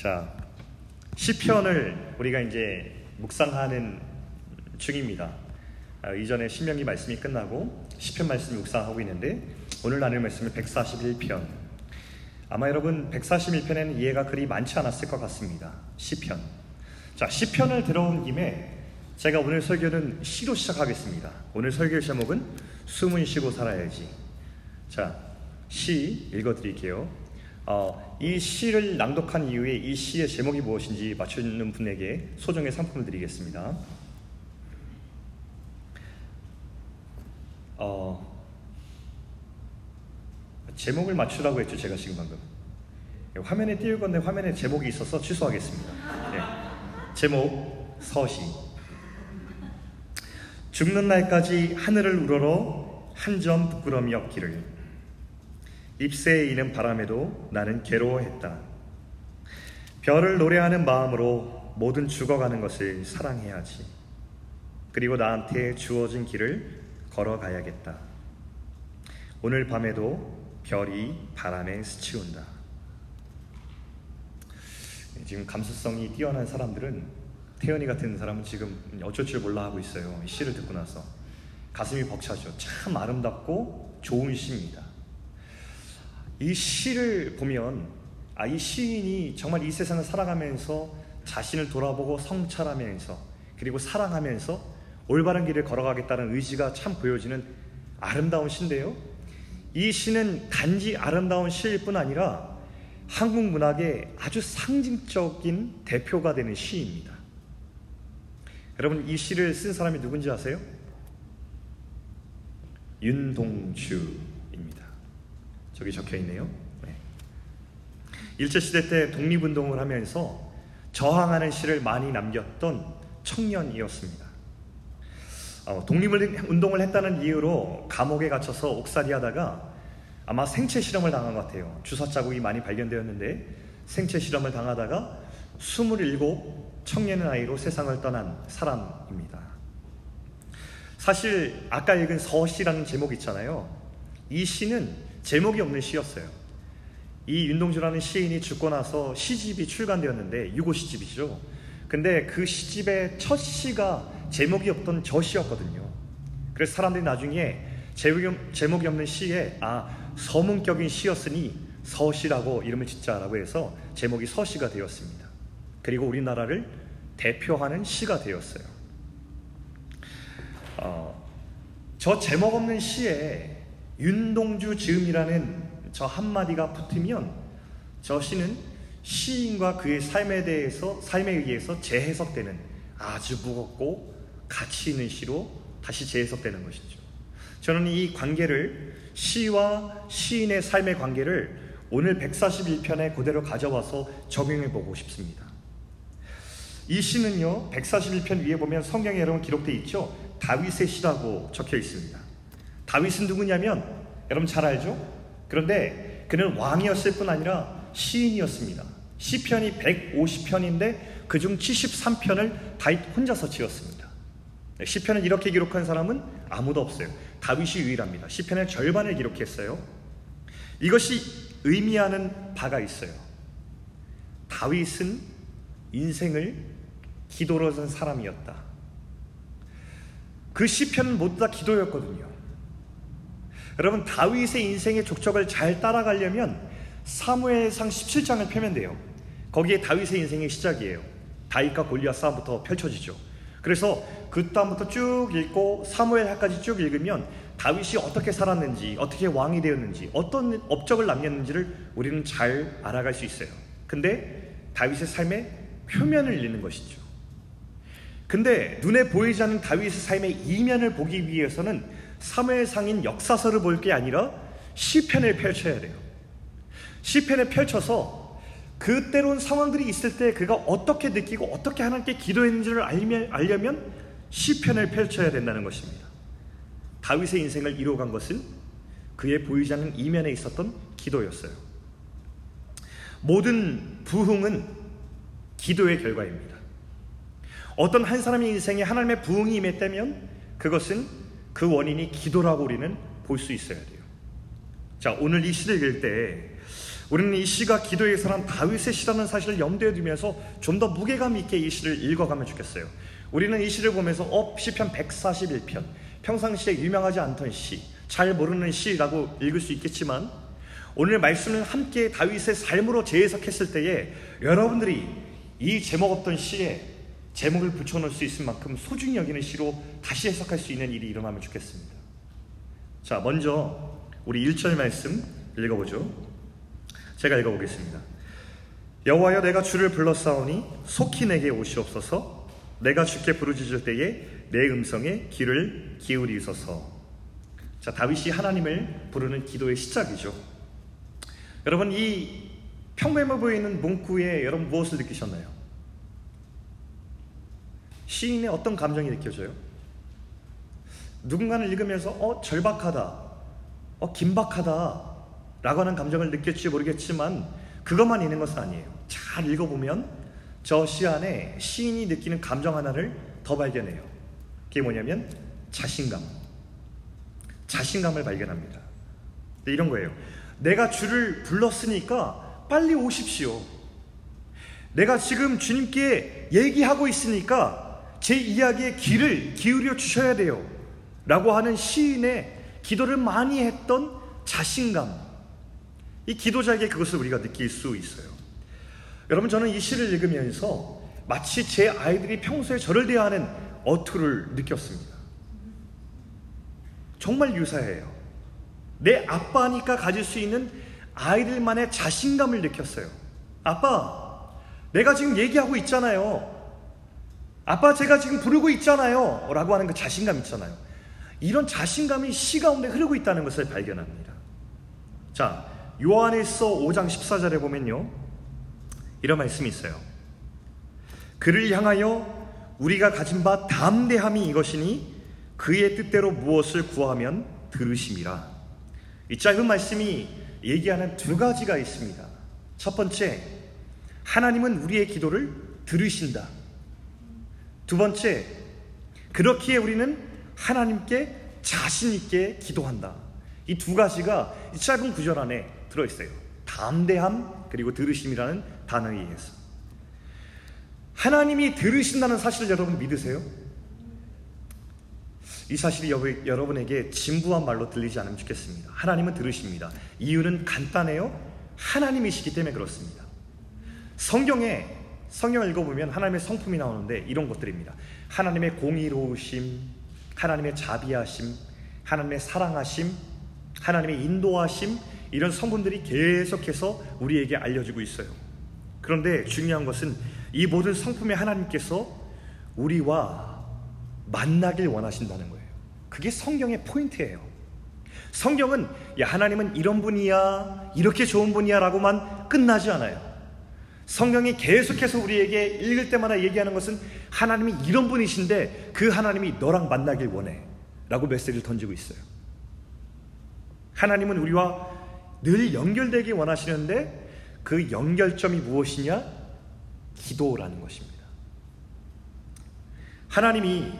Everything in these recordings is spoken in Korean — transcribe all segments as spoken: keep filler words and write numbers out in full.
자, 시편을 우리가 이제 묵상하는 중입니다. 아, 이전에 신명기 말씀이 끝나고 시편 말씀 묵상하고 있는데 오늘 나눌 말씀은 백사십일 편. 아마 여러분 백사십일 편에는 이해가 그리 많지 않았을 것 같습니다. 시편. 자, 시편을 들어온 김에 제가 오늘 설교는 시로 시작하겠습니다. 오늘 설교의 제목은 숨은 쉬고 살아야지. 자, 시 읽어드릴게요. 어, 이 시를 낭독한 이후에 이 시의 제목이 무엇인지 맞추는 분에게 소정의 상품을 드리겠습니다. 어, 제목을 맞추라고 했죠, 제가 지금 방금. 화면에 띄울 건데 화면에 제목이 있어서 취소하겠습니다. 네. 제목, 서시. 죽는 날까지 하늘을 우러러 한 점 부끄러움이 없기를. 입새에 이는 바람에도 나는 괴로워했다. 별을 노래하는 마음으로 모든 죽어가는 것을 사랑해야지. 그리고 나한테 주어진 길을 걸어가야겠다. 오늘 밤에도 별이 바람에 스치운다. 지금 감수성이 뛰어난 사람들은, 태연이 같은 사람은 지금 어쩔 줄 몰라 하고 있어요. 이 시를 듣고 나서 가슴이 벅차죠. 참 아름답고 좋은 시입니다. 이 시를 보면 아, 이 시인이 정말 이 세상을 살아가면서 자신을 돌아보고 성찰하면서 그리고 사랑하면서 올바른 길을 걸어가겠다는 의지가 참 보여지는 아름다운 시인데요. 이 시는 단지 아름다운 시일 뿐 아니라 한국 문학의 아주 상징적인 대표가 되는 시입니다. 여러분, 이 시를 쓴 사람이 누군지 아세요? 윤동주입니다. 여기 적혀있네요. 네. 일제시대 때 독립운동을 하면서 저항하는 시를 많이 남겼던 청년이었습니다. 어, 독립운동을 했다는 이유로 감옥에 갇혀서 옥살이하다가 아마 생체실험을 당한 것 같아요. 주사 자국이 많이 발견되었는데 생체실험을 당하다가 스물일곱 청년의 나이로 세상을 떠난 사람입니다. 사실 아까 읽은 서시라는 제목 있잖아요. 이 시는 제목이 없는 시였어요. 이 윤동주라는 시인이 죽고 나서 시집이 출간되었는데 유고 시집이죠. 근데 그 시집의 첫 시가 제목이 없던 저 시였거든요. 그래서 사람들이 나중에 제목이 없는 시에 아, 서문격인 시였으니 서시라고 이름을 짓자라고 해서 제목이 서시가 되었습니다. 그리고 우리나라를 대표하는 시가 되었어요. 어, 저 제목 없는 시에 윤동주 즈음이라는 저 한마디가 붙으면 저 시는 시인과 그의 삶에 대해서, 삶에 의해서 재해석되는 아주 무겁고 가치 있는 시로 다시 재해석되는 것이죠. 저는 이 관계를, 시와 시인의 삶의 관계를 오늘 백사십일 편에 그대로 가져와서 적용해보고 싶습니다. 이 시는요, 백사십일 편 위에 보면 성경에 여러분 기록되어 있죠. 다윗의 시라고 적혀 있습니다. 다윗은 누구냐면 여러분 잘 알죠? 그런데 그는 왕이었을 뿐 아니라 시인이었습니다. 시편이 백오십 편인데 그중 칠십삼 편을 다윗 혼자서 지었습니다. 시편을 이렇게 기록한 사람은 아무도 없어요. 다윗이 유일합니다. 시편의 절반을 기록했어요. 이것이 의미하는 바가 있어요. 다윗은 인생을 기도로 산 사람이었다. 그 시편은 모두 다 기도였거든요. 여러분, 다윗의 인생의 족적을 잘 따라가려면 사무엘상 십칠 장을 펴면 돼요. 거기에 다윗의 인생의 시작이에요. 다윗과 골리앗 싸움부터 펼쳐지죠. 그래서 그 다음부터 쭉 읽고 사무엘하까지 쭉 읽으면 다윗이 어떻게 살았는지, 어떻게 왕이 되었는지, 어떤 업적을 남겼는지를 우리는 잘 알아갈 수 있어요. 근데 다윗의 삶의 표면을 읽는 것이죠. 근데 눈에 보이지 않는 다윗의 삶의 이면을 보기 위해서는 사무엘상인 역사서를 볼 게 아니라 시편을 펼쳐야 돼요. 시편을 펼쳐서 그때로운 상황들이 있을 때 그가 어떻게 느끼고 어떻게 하나님께 기도했는지를 알려면 시편을 펼쳐야 된다는 것입니다. 다윗의 인생을 이루어간 것은 그의 보이지 않는 이면에 있었던 기도였어요. 모든 부흥은 기도의 결과입니다. 어떤 한 사람의 인생에 하나님의 부흥이 임했다면 그것은 그 원인이 기도라고 우리는 볼 수 있어야 돼요. 자, 오늘 이 시를 읽을 때 우리는 이 시가 기도의 사람 다윗의 시라는 사실을 염두에 두면서 좀 더 무게감 있게 이 시를 읽어가면 좋겠어요. 우리는 이 시를 보면서 어? 시편 백사십일 편, 평상시에 유명하지 않던 시, 잘 모르는 시라고 읽을 수 있겠지만 오늘 말씀을 함께 다윗의 삶으로 재해석했을 때에 여러분들이 이 제목 없던 시에 제목을 붙여놓을 수 있을 만큼 소중히 여기는 시로 다시 해석할 수 있는 일이 일어나면 좋겠습니다. 자, 먼저 우리 일 절 말씀 읽어보죠. 제가 읽어보겠습니다. 여호와여, 내가 주를 불러싸오니 속히 내게 오시옵소서. 내가 주께 부르짖을 때에 내 음성에 귀를 기울이소서. 자, 다윗이 하나님을 부르는 기도의 시작이죠. 여러분, 이 평범해 보이는 문구에 여러분 무엇을 느끼셨나요? 시인의 어떤 감정이 느껴져요? 누군가는 읽으면서 어 절박하다, 어 긴박하다 라고 하는 감정을 느낄지 모르겠지만 그것만 있는 것은 아니에요. 잘 읽어보면 저 시 안에 시인이 느끼는 감정 하나를 더 발견해요. 그게 뭐냐면 자신감, 자신감을 발견합니다. 이런 거예요. 내가 주를 불렀으니까 빨리 오십시오. 내가 지금 주님께 얘기하고 있으니까 제 이야기에 귀를 기울여 주셔야 돼요 라고 하는 시인의 기도를 많이 했던 자신감, 이 기도자에게 그것을 우리가 느낄 수 있어요. 여러분, 저는 이 시를 읽으면서 마치 제 아이들이 평소에 저를 대하는 어투를 느꼈습니다. 정말 유사해요. 내 아빠니까 가질 수 있는 아이들만의 자신감을 느꼈어요. 아빠, 내가 지금 얘기하고 있잖아요. 아빠, 제가 지금 부르고 있잖아요 라고 하는 그 자신감 있잖아요. 이런 자신감이 시 가운데 흐르고 있다는 것을 발견합니다. 자, 요한일서 오 장 십사 절에 보면요, 이런 말씀이 있어요. 그를 향하여 우리가 가진 바 담대함이 이것이니 그의 뜻대로 무엇을 구하면 들으심이라. 이 짧은 말씀이 얘기하는 두 가지가 있습니다. 첫 번째, 하나님은 우리의 기도를 들으신다. 두 번째, 그렇기에 우리는 하나님께 자신있게 기도한다. 이 두 가지가 이 짧은 구절 안에 들어있어요. 담대함 그리고 들으심이라는 단어에 의해서. 하나님이 들으신다는 사실을 여러분 믿으세요? 이 사실이 여러분에게 진부한 말로 들리지 않으면 좋겠습니다. 하나님은 들으십니다. 이유는 간단해요. 하나님이시기 때문에 그렇습니다. 성경에 성경을 읽어보면 하나님의 성품이 나오는데 이런 것들입니다. 하나님의 공의로우심, 하나님의 자비하심, 하나님의 사랑하심, 하나님의 인도하심, 이런 성분들이 계속해서 우리에게 알려지고 있어요. 그런데 중요한 것은 이 모든 성품의 하나님께서 우리와 만나길 원하신다는 거예요. 그게 성경의 포인트예요. 성경은 야, 하나님은 이런 분이야, 이렇게 좋은 분이야 라고만 끝나지 않아요. 성경이 계속해서 우리에게 읽을 때마다 얘기하는 것은 하나님이 이런 분이신데 그 하나님이 너랑 만나길 원해 라고 메시지를 던지고 있어요. 하나님은 우리와 늘 연결되기 원하시는데 그 연결점이 무엇이냐? 기도라는 것입니다. 하나님이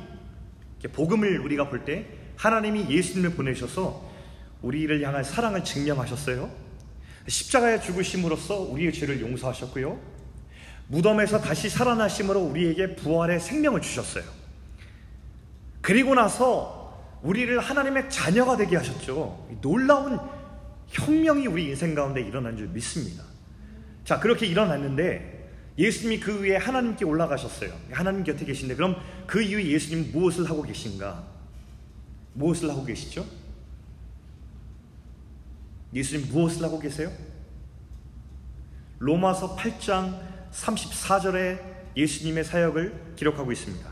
복음을 우리가 볼 때 하나님이 예수님을 보내셔서 우리를 향한 사랑을 증명하셨어요. 십자가에 죽으심으로써 우리의 죄를 용서하셨고요, 무덤에서 다시 살아나심으로 우리에게 부활의 생명을 주셨어요. 그리고 나서 우리를 하나님의 자녀가 되게 하셨죠. 놀라운 혁명이 우리 인생 가운데 일어난 줄 믿습니다. 자, 그렇게 일어났는데 예수님이 그 위에 하나님께 올라가셨어요. 하나님 곁에 계신데 그럼 그 이후에 예수님은 무엇을 하고 계신가? 무엇을 하고 계시죠? 예수님 무엇을 하고 계세요? 로마서 팔 장 삼십사 절에 예수님의 사역을 기록하고 있습니다.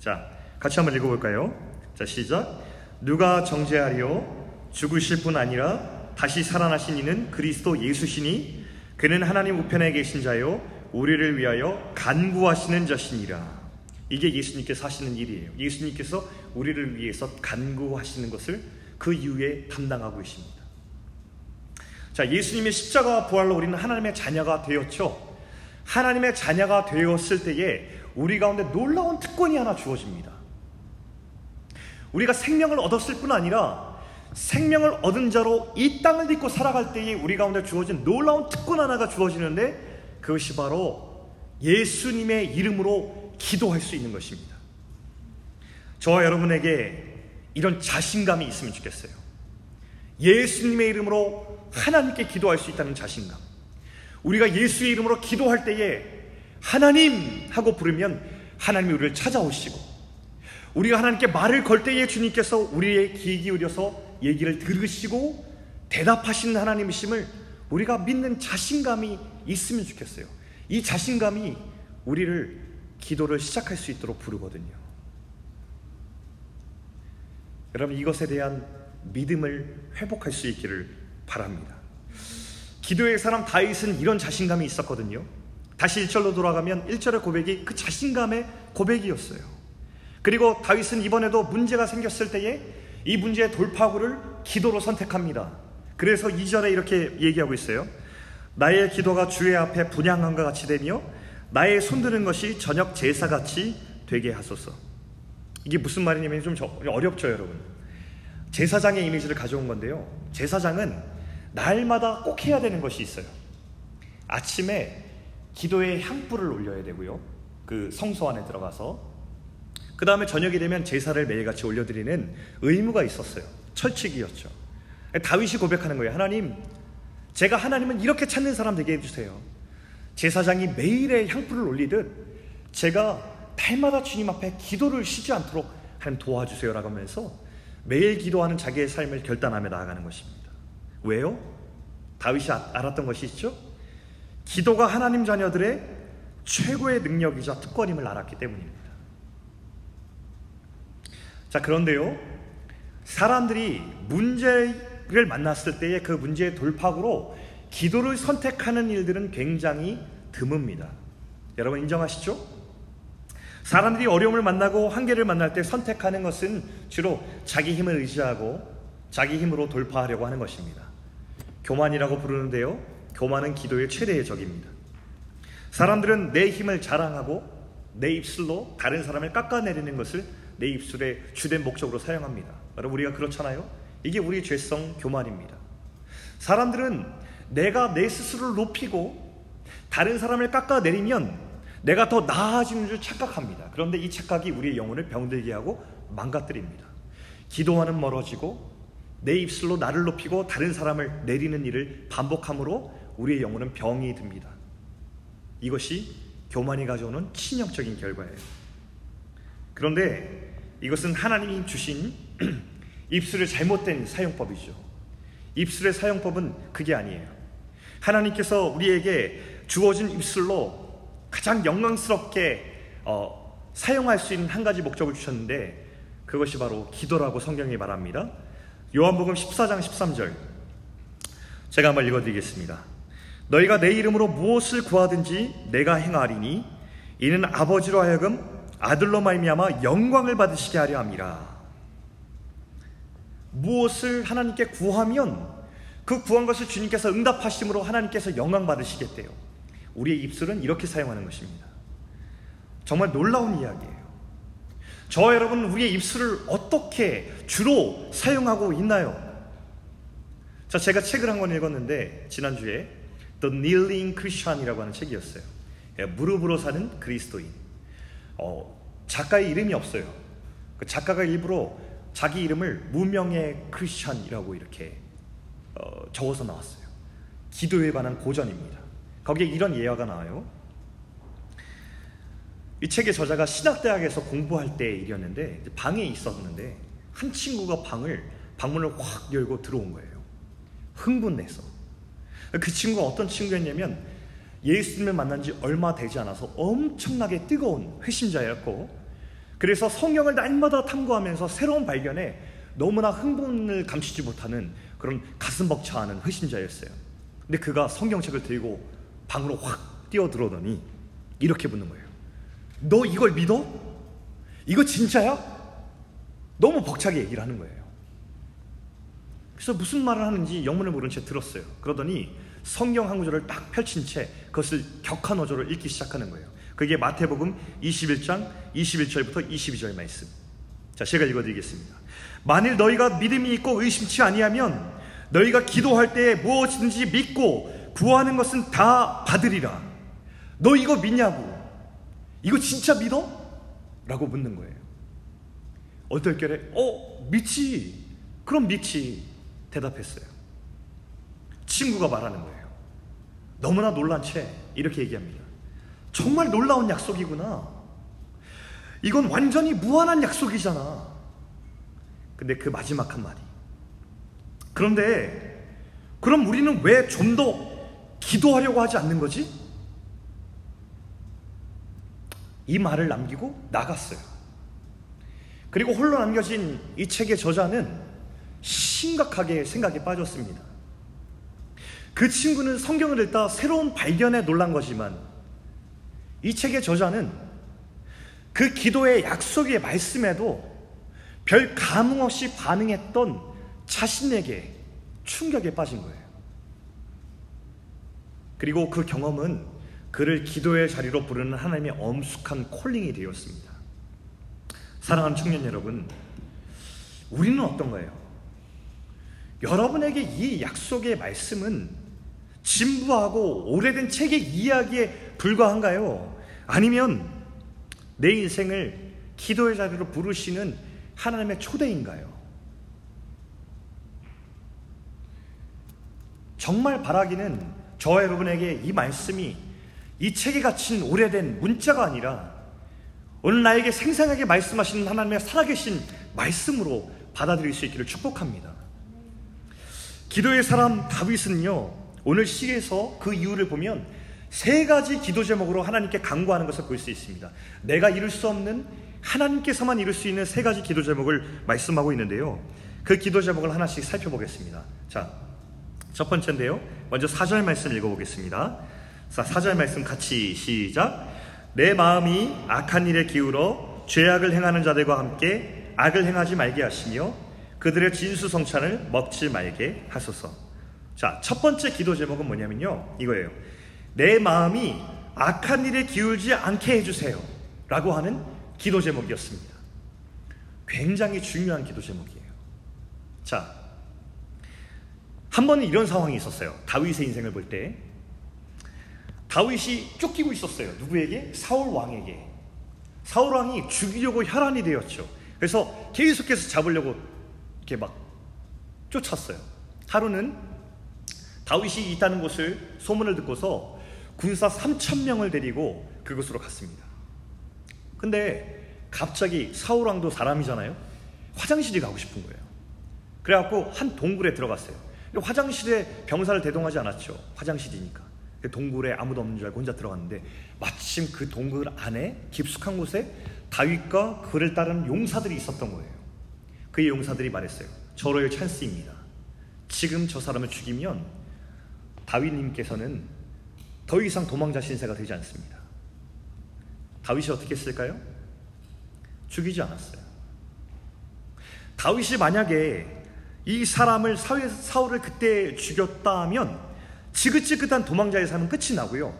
자, 같이 한번 읽어볼까요? 자, 시작. 누가 정죄하리요? 죽으실 뿐 아니라 다시 살아나신 이는 그리스도 예수시니 그는 하나님 우편에 계신 자요 우리를 위하여 간구하시는 자시니라. 이게 예수님께서 하시는 일이에요. 예수님께서 우리를 위해서 간구하시는 것을 그 이후에 담당하고 계십니다. 자, 예수님의 십자가와 부활로 우리는 하나님의 자녀가 되었죠. 하나님의 자녀가 되었을 때에 우리 가운데 놀라운 특권이 하나 주어집니다. 우리가 생명을 얻었을 뿐 아니라 생명을 얻은 자로 이 땅을 딛고 살아갈 때에 우리 가운데 주어진 놀라운 특권 하나가 주어지는데, 그것이 바로 예수님의 이름으로 기도할 수 있는 것입니다. 저와 여러분에게 이런 자신감이 있으면 좋겠어요. 예수님의 이름으로 하나님께 기도할 수 있다는 자신감. 우리가 예수의 이름으로 기도할 때에 하나님 하고 부르면 하나님이 우리를 찾아오시고, 우리가 하나님께 말을 걸 때에 주님께서 우리의 귀 기울여서 얘기를 들으시고 대답하시는 하나님이심을 우리가 믿는 자신감이 있으면 좋겠어요. 이 자신감이 우리를 기도를 시작할 수 있도록 부르거든요. 여러분, 이것에 대한 믿음을 회복할 수 있기를 바랍니다. 기도의 사람 다윗은 이런 자신감이 있었거든요. 다시 일 절로 돌아가면 일 절의 고백이 그 자신감의 고백이었어요. 그리고 다윗은 이번에도 문제가 생겼을 때에 이 문제의 돌파구를 기도로 선택합니다. 그래서 이 절에 이렇게 얘기하고 있어요. 나의 기도가 주의 앞에 분향함과 같이 되며 나의 손드는 것이 저녁 제사같이 되게 하소서. 이게 무슨 말이냐면 좀 어렵죠, 여러분. 제사장의 이미지를 가져온 건데요, 제사장은 날마다 꼭 해야 되는 것이 있어요. 아침에 기도에 향불을 올려야 되고요, 그 성소 안에 들어가서, 그 다음에 저녁이 되면 제사를 매일같이 올려드리는 의무가 있었어요. 철칙이었죠. 다윗이 고백하는 거예요. 하나님, 제가 하나님은 이렇게 찾는 사람 되게 해주세요. 제사장이 매일의 향불을 올리듯 제가 달마다 주님 앞에 기도를 쉬지 않도록 하나님 도와주세요 라고 하면서 매일 기도하는 자기의 삶을 결단하며 나아가는 것입니다. 왜요? 다윗이 알았던 것이 있죠? 기도가 하나님 자녀들의 최고의 능력이자 특권임을 알았기 때문입니다. 자, 그런데요, 사람들이 문제를 만났을 때에 그 문제의 돌파구로 기도를 선택하는 일들은 굉장히 드뭅니다. 여러분 인정하시죠? 사람들이 어려움을 만나고 한계를 만날 때 선택하는 것은 주로 자기 힘을 의지하고 자기 힘으로 돌파하려고 하는 것입니다. 교만이라고 부르는데요, 교만은 기도의 최대의 적입니다. 사람들은 내 힘을 자랑하고 내 입술로 다른 사람을 깎아내리는 것을 내 입술의 주된 목적으로 사용합니다. 여러분, 우리가 그렇잖아요. 이게 우리의 죄성, 교만입니다. 사람들은 내가 내 스스로를 높이고 다른 사람을 깎아내리면 내가 더 나아지는 줄 착각합니다. 그런데 이 착각이 우리의 영혼을 병들게 하고 망가뜨립니다. 기도와는 멀어지고 내 입술로 나를 높이고 다른 사람을 내리는 일을 반복함으로 우리의 영혼은 병이 듭니다. 이것이 교만이 가져오는 치명적인 결과예요. 그런데 이것은 하나님이 주신 입술의 잘못된 사용법이죠. 입술의 사용법은 그게 아니에요. 하나님께서 우리에게 주어진 입술로 가장 영광스럽게 어, 사용할 수 있는 한 가지 목적을 주셨는데, 그것이 바로 기도라고 성경이 말합니다. 요한복음 십사 장 십삼 절, 제가 한번 읽어드리겠습니다. 너희가 내 이름으로 무엇을 구하든지 내가 행하리니 이는 아버지로 하여금 아들로 말미암아 영광을 받으시게 하려 함이라. 무엇을 하나님께 구하면 그 구한 것을 주님께서 응답하심으로 하나님께서 영광 받으시겠대요. 우리의 입술은 이렇게 사용하는 것입니다. 정말 놀라운 이야기예요. 저 여러분, 우리의 입술을 어떻게 주로 사용하고 있나요? 자, 제가 책을 한 권 읽었는데 지난주에 The Kneeling Christian이라고 하는 책이었어요. 무릎으로 사는 그리스도인. 어, 작가의 이름이 없어요. 그 작가가 일부러 자기 이름을 무명의 크리스천이라고 이렇게 어, 적어서 나왔어요. 기도에 관한 고전입니다. 거기에 이런 예화가 나와요. 이 책의 저자가 신학대학에서 공부할 때 일이었는데 방에 있었는데 한 친구가 방을, 방문을 확 열고 들어온 거예요. 흥분해서. 그 친구가 어떤 친구였냐면 예수님을 만난 지 얼마 되지 않아서 엄청나게 뜨거운 회심자였고, 그래서 성경을 날마다 탐구하면서 새로운 발견에 너무나 흥분을 감추지 못하는 그런 가슴 벅차하는 회심자였어요. 근데 그가 성경책을 들고 방으로 확 뛰어들어오더니 이렇게 묻는 거예요. 너 이걸 믿어? 이거 진짜야? 너무 벅차게 얘기를 하는 거예요. 그래서 무슨 말을 하는지 영문을 모른 채 들었어요. 그러더니 성경 한 구절을 딱 펼친 채 그것을 격한 어조로 읽기 시작하는 거예요. 그게 마태복음 이십일 장 이십일 절부터 이십이 절 말씀. 자, 제가 읽어드리겠습니다. 만일 너희가 믿음이 있고 의심치 아니하면 너희가 기도할 때 무엇이든지 믿고 구하는 것은 다 받으리라. 너 이거 믿냐고? 이거 진짜 믿어? 라고 묻는 거예요. 얼떨결에 어? 믿지. 그럼 믿지. 대답했어요. 친구가 말하는 거예요. 너무나 놀란 채 이렇게 얘기합니다. 정말 놀라운 약속이구나. 이건 완전히 무한한 약속이잖아. 근데 그 마지막 한마디. 그런데 그럼 우리는 왜 좀 더 기도하려고 하지 않는 거지? 이 말을 남기고 나갔어요. 그리고 홀로 남겨진 이 책의 저자는 심각하게 생각에 빠졌습니다. 그 친구는 성경을 읽다 새로운 발견에 놀란 거지만 이 책의 저자는 그 기도의 약속의 말씀에도 별 감흥 없이 반응했던 자신에게 충격에 빠진 거예요. 그리고 그 경험은 그를 기도의 자리로 부르는 하나님의 엄숙한 콜링이 되었습니다. 사랑하는 청년 여러분, 우리는 어떤가요? 여러분에게 이 약속의 말씀은 진부하고 오래된 책의 이야기에 불과한가요? 아니면 내 인생을 기도의 자리로 부르시는 하나님의 초대인가요? 정말 바라기는 저와 여러분에게 이 말씀이 이 책에 갇힌 오래된 문자가 아니라 오늘 나에게 생생하게 말씀하시는 하나님의 살아계신 말씀으로 받아들일 수 있기를 축복합니다. 기도의 사람 다윗은요, 오늘 시에서 그 이유를 보면 세 가지 기도 제목으로 하나님께 간구하는 것을 볼 수 있습니다. 내가 이룰 수 없는, 하나님께서만 이룰 수 있는 세 가지 기도 제목을 말씀하고 있는데요, 그 기도 제목을 하나씩 살펴보겠습니다. 자, 첫 번째인데요, 먼저 사 절 말씀 읽어보겠습니다. 자, 사 절 말씀 같이 시작. 내 마음이 악한 일에 기울어 죄악을 행하는 자들과 함께 악을 행하지 말게 하시며 그들의 진수성찬을 먹지 말게 하소서. 자, 첫 번째 기도 제목은 뭐냐면요, 이거예요. 내 마음이 악한 일에 기울지 않게 해주세요 라고 하는 기도 제목이었습니다. 굉장히 중요한 기도 제목이에요. 자, 한 번은 이런 상황이 있었어요. 다윗의 인생을 볼 때 다윗이 쫓기고 있었어요. 누구에게? 사울 왕에게. 사울 왕이 죽이려고 혈안이 되었죠. 그래서 계속해서 잡으려고 이렇게 막 쫓았어요. 하루는 다윗이 있다는 곳을 소문을 듣고서 군사 삼천 명을 데리고 그곳으로 갔습니다. 근데 갑자기 사울 왕도 사람이잖아요. 화장실이 가고 싶은 거예요. 그래갖고 한 동굴에 들어갔어요. 화장실에 병사를 대동하지 않았죠. 화장실이니까. 동굴에 아무도 없는 줄 알고 혼자 들어갔는데 마침 그 동굴 안에 깊숙한 곳에 다윗과 그를 따르는 용사들이 있었던 거예요. 그의 용사들이 말했어요. 절호의 찬스입니다. 지금 저 사람을 죽이면 다윗님께서는 더 이상 도망자 신세가 되지 않습니다. 다윗이 어떻게 했을까요? 죽이지 않았어요. 다윗이 만약에 이 사람을, 사울을 그때 죽였다 하면 지긋지긋한 도망자의 삶은 끝이 나고요,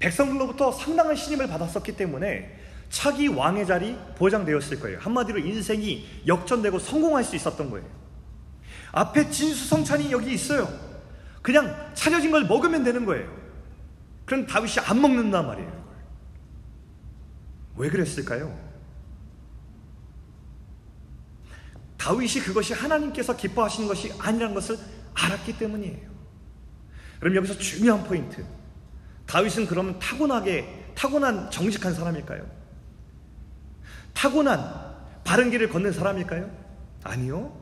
백성들로부터 상당한 신임을 받았었기 때문에 차기 왕의 자리 보장되었을 거예요. 한마디로 인생이 역전되고 성공할 수 있었던 거예요. 앞에 진수성찬이 여기 있어요. 그냥 차려진 걸 먹으면 되는 거예요. 그럼 다윗이 안 먹는단 말이에요. 이걸. 왜 그랬을까요? 다윗이 그것이 하나님께서 기뻐하시는 것이 아니라는 것을 알았기 때문이에요. 그럼 여기서 중요한 포인트. 다윗은 그러면 타고나게, 타고난 정직한 사람일까요? 타고난 바른 길을 걷는 사람일까요? 아니요.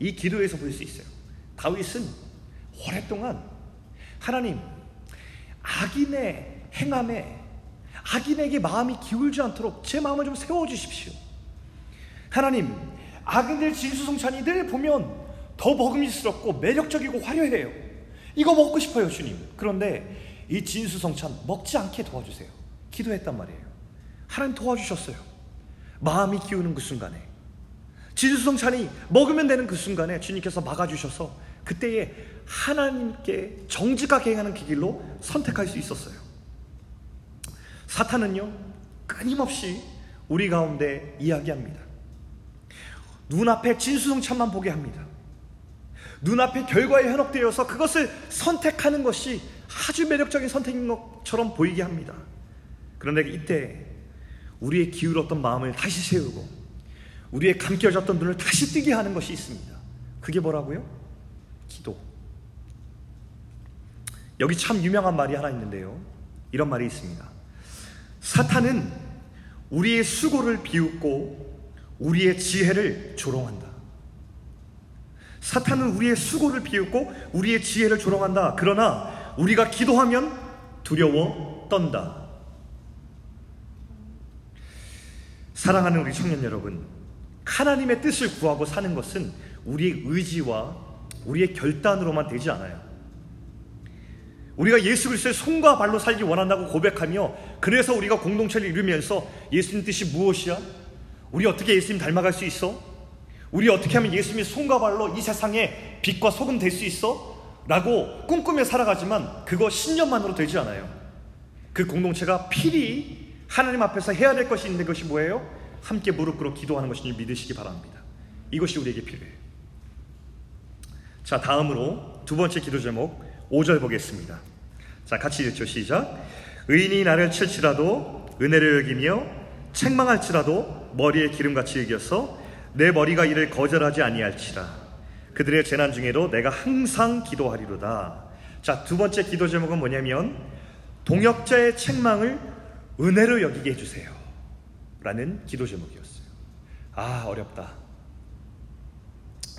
이 기도에서 볼 수 있어요. 다윗은 오랫동안 하나님, 악인의 행함에, 악인에게 마음이 기울지 않도록 제 마음을 좀 세워주십시오. 하나님, 악인들 진수성찬이 늘 보면 더 먹음직스럽고 매력적이고 화려해요. 이거 먹고 싶어요, 주님. 그런데 이 진수성찬 먹지 않게 도와주세요. 기도했단 말이에요. 하나님 도와주셨어요. 마음이 기우는 그 순간에, 진수성찬이 먹으면 되는 그 순간에 주님께서 막아주셔서 그때에 하나님께 정직하게 행하는 그 길로 선택할 수 있었어요. 사탄은요, 끊임없이 우리 가운데 이야기합니다. 눈앞에 진수성찬만 보게 합니다. 눈앞에 결과에 현혹되어서 그것을 선택하는 것이 아주 매력적인 선택인 것처럼 보이게 합니다. 그런데 이때 우리의 기울었던 마음을 다시 세우고 우리의 감겨졌던 눈을 다시 뜨게 하는 것이 있습니다. 그게 뭐라고요? 기도. 여기 참 유명한 말이 하나 있는데요, 이런 말이 있습니다. 사탄은 우리의 수고를 비웃고 우리의 지혜를 조롱한다. 사탄은 우리의 수고를 비웃고 우리의 지혜를 조롱한다. 그러나 우리가 기도하면 두려워 떤다. 사랑하는 우리 청년 여러분, 하나님의 뜻을 구하고 사는 것은 우리의 의지와 우리의 결단으로만 되지 않아요. 우리가 예수 그리스도의 손과 발로 살기 원한다고 고백하며, 그래서 우리가 공동체를 이루면서 예수님 뜻이 무엇이야? 우리 어떻게 예수님 닮아갈 수 있어? 우리 어떻게 하면 예수님의 손과 발로 이 세상에 빛과 소금 될 수 있어? 라고 꿈꾸며 살아가지만 그거 신념만으로 되지 않아요. 그 공동체가 필히 하나님 앞에서 해야 될 것이 있는 것이 뭐예요? 함께 무릎 꿇어 기도하는 것인 줄 믿으시기 바랍니다. 이것이 우리에게 필요해요. 자, 다음으로 두 번째 기도 제목 오 절 보겠습니다. 자, 같이 읽죠. 시작. 의인이 나를 칠지라도 은혜를 여기며 책망할지라도 머리에 기름같이 여겨서 내 머리가 이를 거절하지 아니할지라. 그들의 재난 중에도 내가 항상 기도하리로다. 자, 두 번째 기도 제목은 뭐냐면 동역자의 책망을 은혜로 여기게 해주세요 라는 기도 제목이었어요. 아, 어렵다.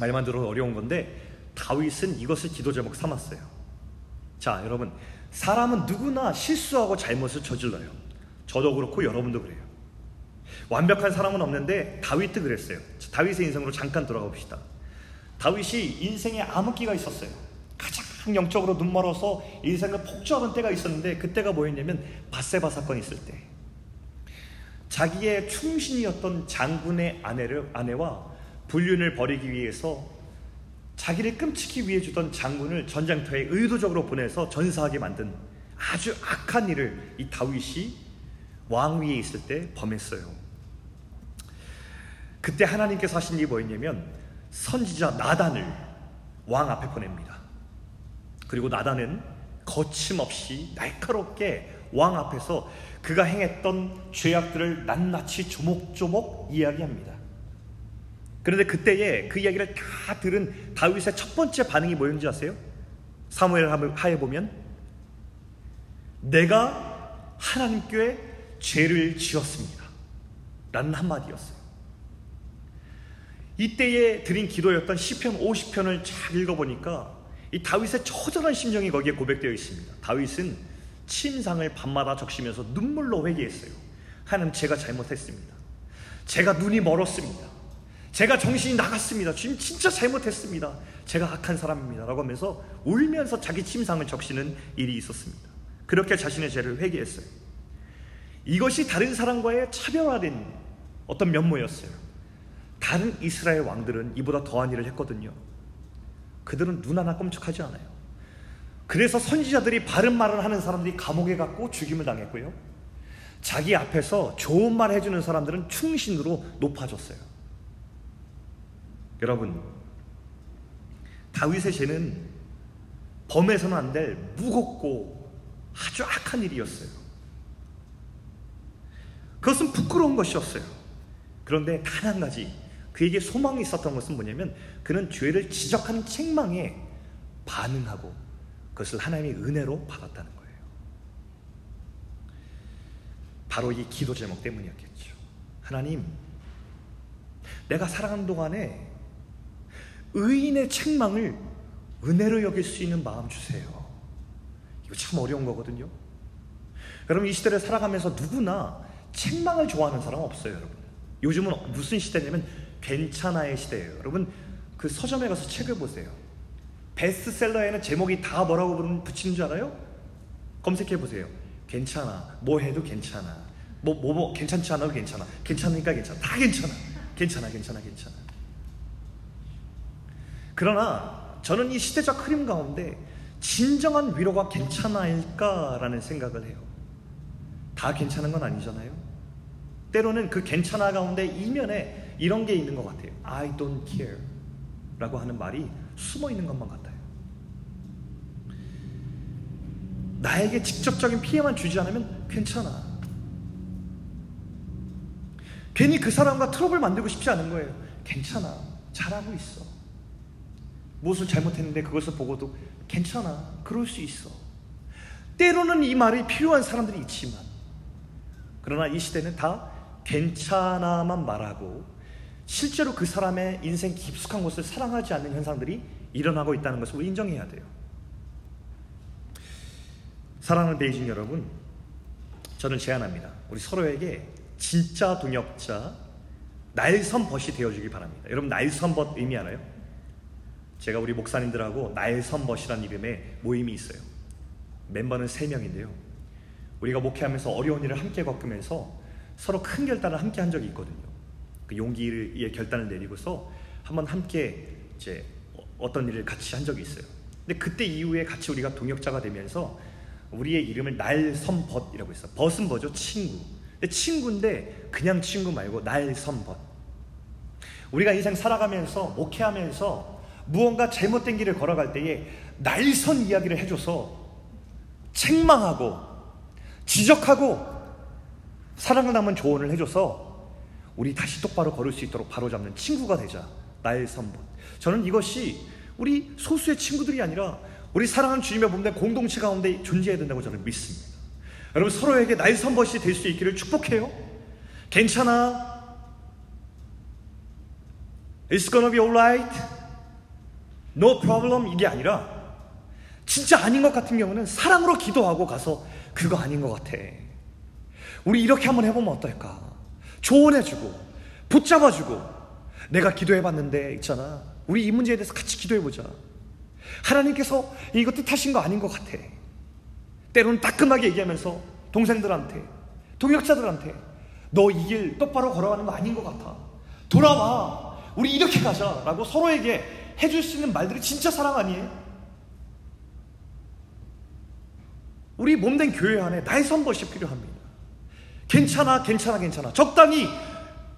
말만 들어도 어려운 건데 다윗은 이것을 기도 제목 삼았어요. 자, 여러분, 사람은 누구나 실수하고 잘못을 저질러요. 저도 그렇고 여러분도 그래요. 완벽한 사람은 없는데 다윗도 그랬어요. 다윗의 인생으로 잠깐 돌아가 봅시다. 다윗이 인생에 암흑기가 있었어요. 가장 영적으로 눈 멀어서 인생을 폭주하던 때가 있었는데, 그때가 뭐였냐면 밧세바 사건이 있을 때 자기의 충신이었던 장군의 아내를, 아내와 불륜을 벌이기 위해서 자기를 끔찍히 위해 주던 장군을 전장터에 의도적으로 보내서 전사하게 만든 아주 악한 일을 이 다윗이 왕위에 있을 때 범했어요. 그때 하나님께서 하신 일이 뭐였냐면 선지자 나단을 왕 앞에 보냅니다. 그리고 나단은 거침없이 날카롭게 왕 앞에서 그가 행했던 죄악들을 낱낱이 조목조목 이야기합니다. 그런데 그때에 그 이야기를 다 들은 다윗의 첫 번째 반응이 뭐였는지 아세요? 사무엘 하에 보면 내가 하나님께 죄를 지었습니다 라는 한마디였어요. 이때에 드린 기도였던 시편 오십 편을 잘 읽어보니까 이 다윗의 처절한 심정이 거기에 고백되어 있습니다. 다윗은 침상을 밤마다 적시면서 눈물로 회개했어요. 하나님, 제가 잘못했습니다. 제가 눈이 멀었습니다. 제가 정신이 나갔습니다. 주님, 진짜 잘못했습니다. 제가 악한 사람입니다 라고 하면서 울면서 자기 침상을 적시는 일이 있었습니다. 그렇게 자신의 죄를 회개했어요. 이것이 다른 사람과의 차별화된 어떤 면모였어요. 다른 이스라엘 왕들은 이보다 더한 일을 했거든요. 그들은 눈 하나 꼼짝하지 않아요. 그래서 선지자들이 바른 말을 하는 사람들이 감옥에 갔고 죽임을 당했고요, 자기 앞에서 좋은 말 해주는 사람들은 충신으로 높아졌어요. 여러분, 다윗의 죄는 범해서는 안 될 무겁고 아주 악한 일이었어요. 그것은 부끄러운 것이었어요. 그런데 단 한 가지 그에게 소망이 있었던 것은 뭐냐면 그는 죄를 지적하는 책망에 반응하고 그것을 하나님의 은혜로 받았다는 거예요. 바로 이 기도 제목 때문이었겠죠. 하나님, 내가 살아가는 동안에 의인의 책망을 은혜로 여길 수 있는 마음 주세요. 이거 참 어려운 거거든요. 여러분, 이 시대를 살아가면서 누구나 책망을 좋아하는 사람 없어요. 여러분, 요즘은 무슨 시대냐면 괜찮아의 시대예요. 여러분, 그 서점에 가서 책을 보세요. 베스트셀러에는 제목이 다 뭐라고 붙이는 줄 알아요? 검색해보세요. 괜찮아, 뭐 해도 괜찮아, 뭐, 뭐, 뭐 괜찮지 않아도 괜찮아, 괜찮으니까 괜찮아, 다 괜찮아, 괜찮아, 괜찮아, 괜찮아. 그러나 저는 이 시대적 흐름 가운데 진정한 위로가 괜찮아일까라는 생각을 해요. 다 괜찮은 건 아니잖아요. 때로는 그 괜찮아 가운데 이면에 이런 게 있는 것 같아요. I don't care 라고 하는 말이 숨어 있는 것만 같아요. 나에게 직접적인 피해만 주지 않으면 괜찮아. 괜히 그 사람과 트러블 만들고 싶지 않은 거예요. 괜찮아, 잘하고 있어. 무엇을 잘못했는데 그것을 보고도 괜찮아, 그럴 수 있어. 때로는 이 말이 필요한 사람들이 있지만, 그러나 이 시대는 다 괜찮아만 말하고 실제로 그 사람의 인생 깊숙한 곳을 사랑하지 않는 현상들이 일어나고 있다는 것을 우리 인정해야 돼요. 사랑하는 베이징 여러분, 저는 제안합니다. 우리 서로에게 진짜 동역자, 날선벗이 되어주길 바랍니다. 여러분, 날선벗 의미 알아요? 제가 우리 목사님들하고 날선벗이라는 이름의 모임이 있어요. 멤버는 세 명인데요. 우리가 목회하면서 어려운 일을 함께 겪으면서 서로 큰 결단을 함께 한 적이 있거든요. 그 용기의 결단을 내리고서 한번 함께 이제 어떤 일을 같이 한 적이 있어요. 근데 그때 이후에 같이 우리가 동역자가 되면서 우리의 이름을 날선벗이라고 했어요. 벗은 뭐죠? 친구. 근데 친구인데 그냥 친구 말고 날선벗. 우리가 인생 살아가면서 목회하면서 무언가 잘못된 길을 걸어갈 때에 날선 이야기를 해줘서 책망하고 지적하고 사랑을 담은 조언을 해줘서 우리 다시 똑바로 걸을 수 있도록 바로잡는 친구가 되자. 나의 선본. 저는 이것이 우리 소수의 친구들이 아니라 우리 사랑하는 주님의 몸된 공동체 가운데 존재해야 된다고 저는 믿습니다. 여러분, 서로에게 나의 선벗이 될 수 있기를 축복해요. 괜찮아. It's gonna be alright. No problem. 이게 아니라 진짜 아닌 것 같은 경우는 사랑으로 기도하고 가서 그거 아닌 것 같아. 우리 이렇게 한번 해보면 어떨까? 조언해주고 붙잡아주고 내가 기도해봤는데 있잖아, 우리 이 문제에 대해서 같이 기도해보자. 하나님께서 이거 뜻하신 거 아닌 것 같아. 때로는 따끔하게 얘기하면서 동생들한테, 동역자들한테 너 이 길 똑바로 걸어가는 거 아닌 것 같아, 돌아와, 우리 이렇게 가자 라고 서로에게 해줄 수 있는 말들이 진짜 사랑 아니에요? 우리 몸된 교회 안에 나의 선벗이 필요합니다. 괜찮아, 괜찮아, 괜찮아. 적당히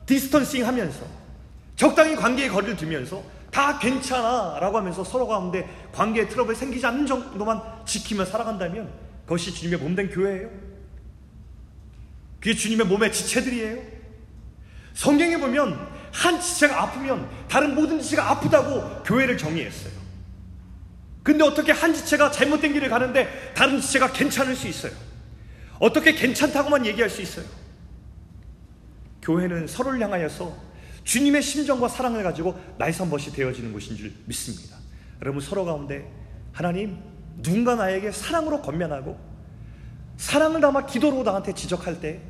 디스턴싱 하면서, 적당히 관계의 거리를 두면서, 다 괜찮아 라고 하면서 서로 가운데 관계에 트러블 생기지 않는 정도만 지키며 살아간다면 그것이 주님의 몸된 교회예요. 그게 주님의 몸의 지체들이에요. 성경에 보면 한 지체가 아프면 다른 모든 지체가 아프다고 교회를 정의했어요. 근데 어떻게 한 지체가 잘못된 길을 가는데 다른 지체가 괜찮을 수 있어요? 어떻게 괜찮다고만 얘기할 수 있어요? 교회는 서로를 향하여서 주님의 심정과 사랑을 가지고 날선벗이 되어지는 곳인 줄 믿습니다. 여러분, 서로 가운데 하나님, 누군가 나에게 사랑으로 권면하고 사랑을 담아 기도로 나한테 지적할 때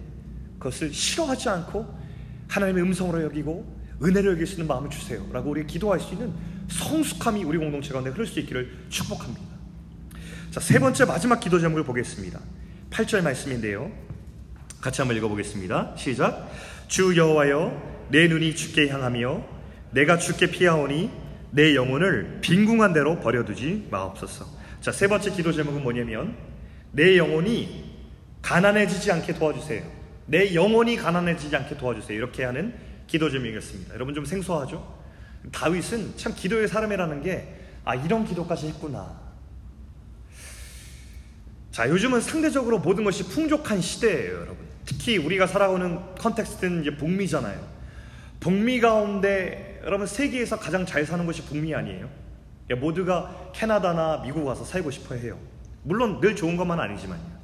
그것을 싫어하지 않고 하나님의 음성으로 여기고 은혜로 여길 수 있는 마음을 주세요 라고 우리가 기도할 수 있는 성숙함이 우리 공동체 가운데 흐를 수 있기를 축복합니다. 자, 세 번째 마지막 기도 제목을 보겠습니다. 팔 절 말씀인데요, 같이 한번 읽어보겠습니다. 시작. 주 여호와여, 내 눈이 주께 향하며 내가 주께 피하오니 내 영혼을 빈궁한 대로 버려두지 마옵소서. 자, 세 번째 기도 제목은 뭐냐면 내 영혼이 가난해지지 않게 도와주세요. 내 영혼이 가난해지지 않게 도와주세요. 이렇게 하는 기도 제목이었습니다. 여러분, 좀 생소하죠? 다윗은 참 기도의 사람이라는 게, 아, 이런 기도까지 했구나. 자, 요즘은 상대적으로 모든 것이 풍족한 시대예요, 여러분. 특히 우리가 살아오는 컨텍스트는 이제 북미잖아요. 북미 가운데 여러분, 세계에서 가장 잘 사는 곳이 북미 아니에요? 그러니까 모두가 캐나다나 미국 가서 살고 싶어 해요. 물론 늘 좋은 것만 아니지만요.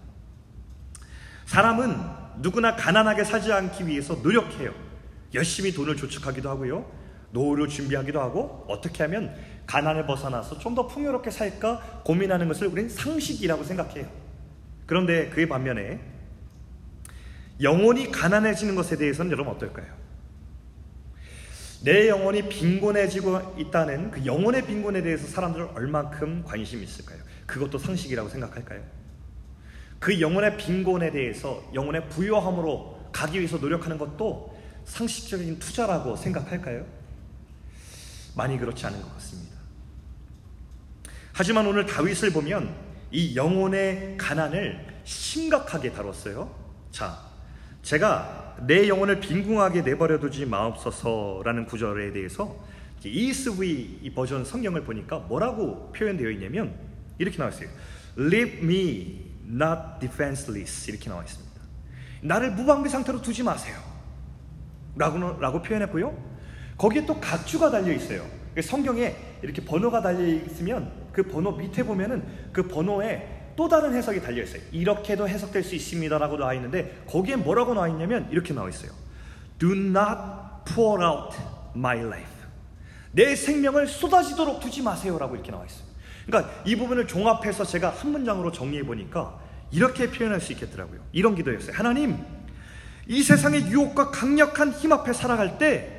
사람은 누구나 가난하게 살지 않기 위해서 노력해요. 열심히 돈을 저축하기도 하고요, 노후를 준비하기도 하고, 어떻게 하면 가난을 벗어나서 좀 더 풍요롭게 살까 고민하는 것을 우린 상식이라고 생각해요. 그런데 그에 반면에 영혼이 가난해지는 것에 대해서는 여러분 어떨까요? 내 영혼이 빈곤해지고 있다는 그 영혼의 빈곤에 대해서 사람들은 얼만큼 관심이 있을까요? 그것도 상식이라고 생각할까요? 그 영혼의 빈곤에 대해서 영혼의 부요함으로 가기 위해서 노력하는 것도 상식적인 투자라고 생각할까요? 많이 그렇지 않은 것 같습니다. 하지만 오늘 다윗을 보면 이 영혼의 가난을 심각하게 다뤘어요. 자, 제가 내 영혼을 빈궁하게 내버려 두지 마옵소서라는 구절에 대해서 이스브이 이 버전 성경을 보니까 뭐라고 표현되어 있냐면 이렇게 나와 있어요. Leave me not defenseless 이렇게 나와 있습니다. 나를 무방비 상태로 두지 마세요 라고, 라고 표현했고요. 거기에 또 각주가 달려 있어요. 성경에 이렇게 번호가 달려 있으면 그 번호 밑에 보면은 그 번호에 또 다른 해석이 달려 있어요. 이렇게도 해석될 수 있습니다 라고 나와 있는데 거기에 뭐라고 나와 있냐면 이렇게 나와 있어요. Do not pour out my life. 내 생명을 쏟아지도록 두지 마세요 라고 이렇게 나와 있어요. 그러니까 이 부분을 종합해서 제가 한 문장으로 정리해 보니까 이렇게 표현할 수 있겠더라고요. 이런 기도였어요. 하나님, 이 세상의 유혹과 강력한 힘 앞에 살아갈 때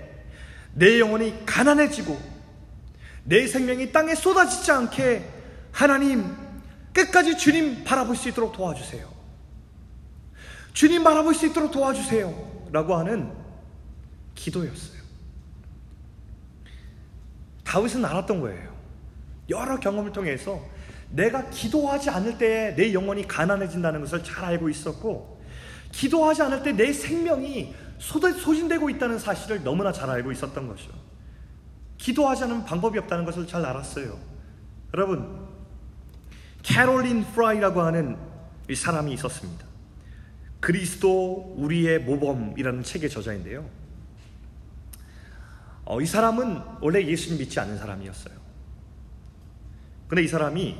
내 영혼이 가난해지고 내 생명이 땅에 쏟아지지 않게 하나님 끝까지 주님 바라볼 수 있도록 도와주세요. 주님 바라볼 수 있도록 도와주세요 라고 하는 기도였어요. 다윗은 알았던 거예요. 여러 경험을 통해서 내가 기도하지 않을 때에 내 영혼이 가난해진다는 것을 잘 알고 있었고 기도하지 않을 때 내 생명이 소진되고 있다는 사실을 너무나 잘 알고 있었던 것이죠. 기도하지 않으면 방법이 없다는 것을 잘 알았어요. 여러분, 캐롤린 프라이라고 하는 이 사람이 있었습니다. 그리스도 우리의 모범이라는 책의 저자인데요, 어, 이 사람은 원래 예수님 믿지 않는 사람이었어요. 근데 이 사람이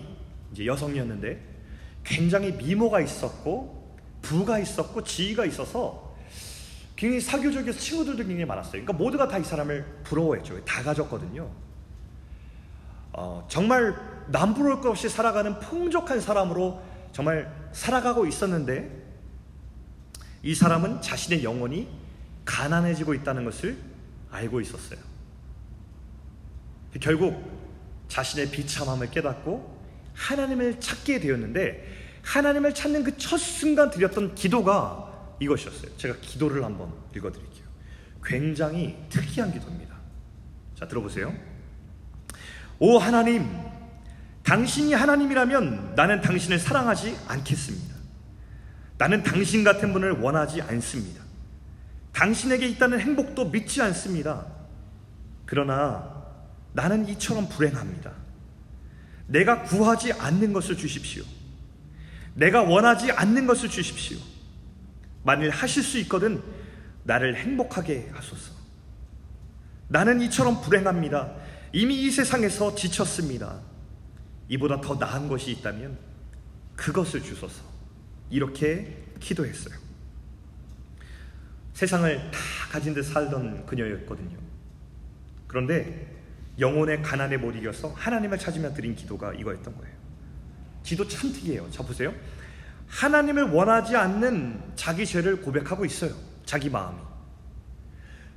이제 여성이었는데 굉장히 미모가 있었고 부가 있었고 지위가 있어서 굉장히 사교적이어서 친구들도 굉장히 많았어요. 그러니까 모두가 다 이 사람을 부러워했죠. 다 가졌거든요. 어, 정말 남부러울 것 없이 살아가는 풍족한 사람으로 정말 살아가고 있었는데 이 사람은 자신의 영혼이 가난해지고 있다는 것을 알고 있었어요. 결국 자신의 비참함을 깨닫고 하나님을 찾게 되었는데 하나님을 찾는 그 첫 순간 드렸던 기도가 이것이었어요. 제가 기도를 한번 읽어드릴게요. 굉장히 특이한 기도입니다. 자, 들어보세요. 오 하나님, 당신이 하나님이라면 나는 당신을 사랑하지 않겠습니다. 나는 당신 같은 분을 원하지 않습니다. 당신에게 있다는 행복도 믿지 않습니다. 그러나 나는 이처럼 불행합니다. 내가 구하지 않는 것을 주십시오. 내가 원하지 않는 것을 주십시오. 만일 하실 수 있거든 나를 행복하게 하소서. 나는 이처럼 불행합니다. 이미 이 세상에서 지쳤습니다. 이보다 더 나은 것이 있다면 그것을 주소서. 이렇게 기도했어요. 세상을 다 가진 듯 살던 그녀였거든요. 그런데 영혼의 가난에 못 이겨서 하나님을 찾으며 드린 기도가 이거였던 거예요. 기도 참 특이해요. 자, 보세요. 하나님을 원하지 않는 자기 죄를 고백하고 있어요. 자기 마음이.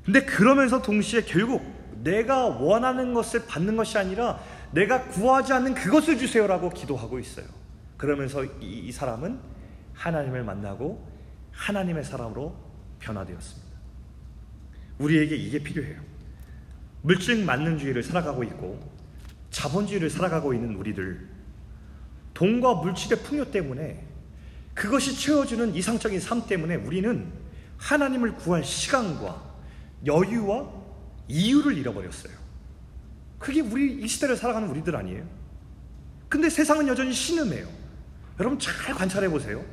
근데 그러면서 동시에 결국 내가 원하는 것을 받는 것이 아니라 내가 구하지 않는 그것을 주세요라고 기도하고 있어요. 그러면서 이, 이 사람은 하나님을 만나고 하나님의 사람으로 변화되었습니다. 우리에게 이게 필요해요. 물증 만능주의를 살아가고 있고 자본주의를 살아가고 있는 우리들, 돈과 물질의 풍요 때문에 그것이 채워주는 이상적인 삶 때문에 우리는 하나님을 구할 시간과 여유와 이유를 잃어버렸어요. 그게 우리 이 시대를 살아가는 우리들 아니에요? 근데 세상은 여전히 신음해요. 여러분 잘 관찰해보세요.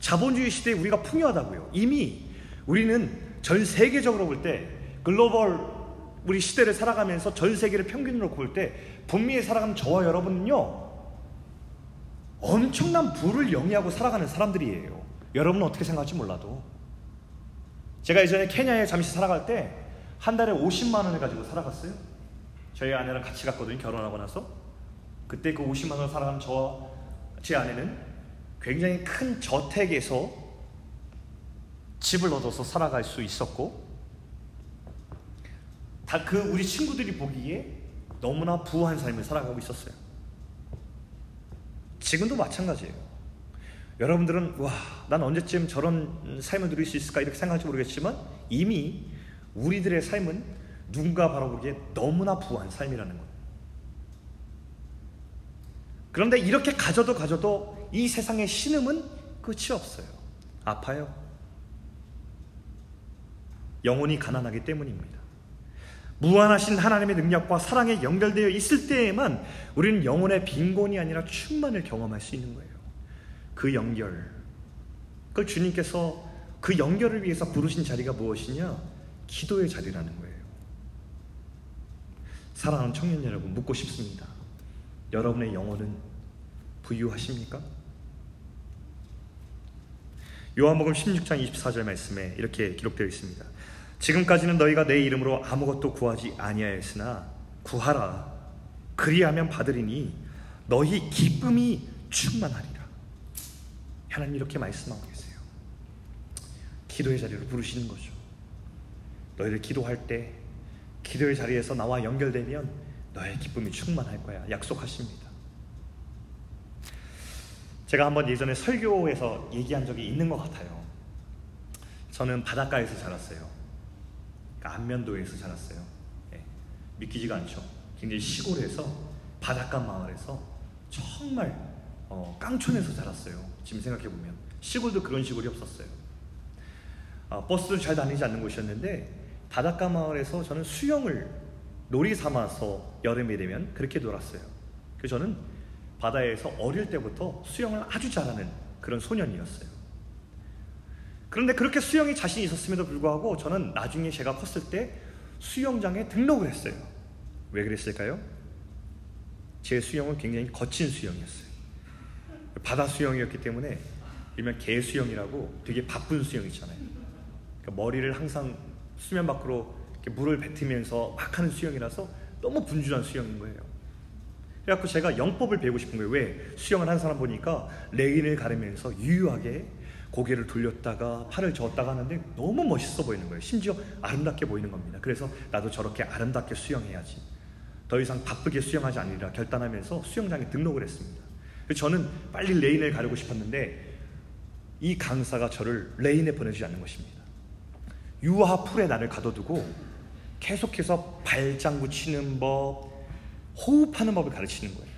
자본주의 시대에 우리가 풍요하다고요. 이미 우리는 전 세계적으로 볼 때 글로벌 우리 시대를 살아가면서 전 세계를 평균으로 볼 때 북미에 살아가는 저와 여러분은요 엄청난 부를 영위하고 살아가는 사람들이에요. 여러분은 어떻게 생각할지 몰라도 제가 예전에 케냐에 잠시 살아갈 때 한 달에 오십만 원을 가지고 살아갔어요. 저희 아내랑 같이 갔거든요. 결혼하고 나서. 그때 그 오십만 원 살아가는 저와 제 아내는 굉장히 큰 저택에서 집을 얻어서 살아갈 수 있었고 다 그 우리 친구들이 보기에 너무나 부한 삶을 살아가고 있었어요. 지금도 마찬가지예요. 여러분들은 와, 난 언제쯤 저런 삶을 누릴 수 있을까 이렇게 생각할지 모르겠지만 이미 우리들의 삶은 누군가 바라보기에 너무나 부한 삶이라는 거예요. 그런데 이렇게 가져도 가져도 이 세상의 신음은 끝이 없어요. 아파요. 영혼이 가난하기 때문입니다. 무한하신 하나님의 능력과 사랑에 연결되어 있을 때에만 우리는 영혼의 빈곤이 아니라 충만을 경험할 수 있는 거예요. 그 연결, 그걸 주님께서 그 연결을 위해서 부르신 자리가 무엇이냐? 기도의 자리라는 거예요. 사랑하는 청년 여러분, 묻고 싶습니다. 여러분의 영혼은 부유하십니까? 요한복음 십육 장 이십사 절 말씀에 이렇게 기록되어 있습니다. 지금까지는 너희가 내 이름으로 아무것도 구하지 아니하였으나 구하라, 그리하면 받으리니 너희 기쁨이 충만하리라. 하나님 이렇게 말씀하고 계세요. 기도의 자리로 부르시는 거죠. 너희를 기도할 때 기도의 자리에서 나와 연결되면 너의 기쁨이 충만할 거야, 약속하십니다. 제가 한번 예전에 설교에서 얘기한 적이 있는 것 같아요. 저는 바닷가에서 자랐어요. 그러니까 안면도에서 자랐어요. 예. 믿기지가 않죠. 굉장히 시골에서, 바닷가 마을에서, 정말 어, 깡촌에서 자랐어요. 지금 생각해보면 시골도 그런 시골이 없었어요. 어, 버스도 잘 다니지 않는 곳이었는데 바닷가 마을에서 저는 수영을 놀이 삼아서 여름이 되면 그렇게 놀았어요. 그래서 저는 바다에서 어릴 때부터 수영을 아주 잘하는 그런 소년이었어요. 그런데 그렇게 수영이 자신이 있었음에도 불구하고 저는 나중에 제가 컸을 때 수영장에 등록을 했어요. 왜 그랬을까요? 제 수영은 굉장히 거친 수영이었어요. 바다 수영이었기 때문에 일명 개 수영이라고 되게 바쁜 수영 있잖아요. 그러니까 머리를 항상 수면 밖으로 이렇게 물을 뱉으면서 막 하는 수영이라서 너무 분주한 수영인 거예요. 그래갖고 제가 영법을 배우고 싶은 거예요. 왜? 수영을 한 사람 보니까 레인을 가르면서 유유하게 고개를 돌렸다가 팔을 저었다가 하는데 너무 멋있어 보이는 거예요. 심지어 아름답게 보이는 겁니다. 그래서 나도 저렇게 아름답게 수영해야지, 더 이상 바쁘게 수영하지 않으리라 결단하면서 수영장에 등록을 했습니다. 저는 빨리 레인을 가르고 싶었는데 이 강사가 저를 레인에 보내주지 않는 것입니다. 유아풀에 나를 가둬두고 계속해서 발장구 치는 법, 호흡하는 법을 가르치는 거예요.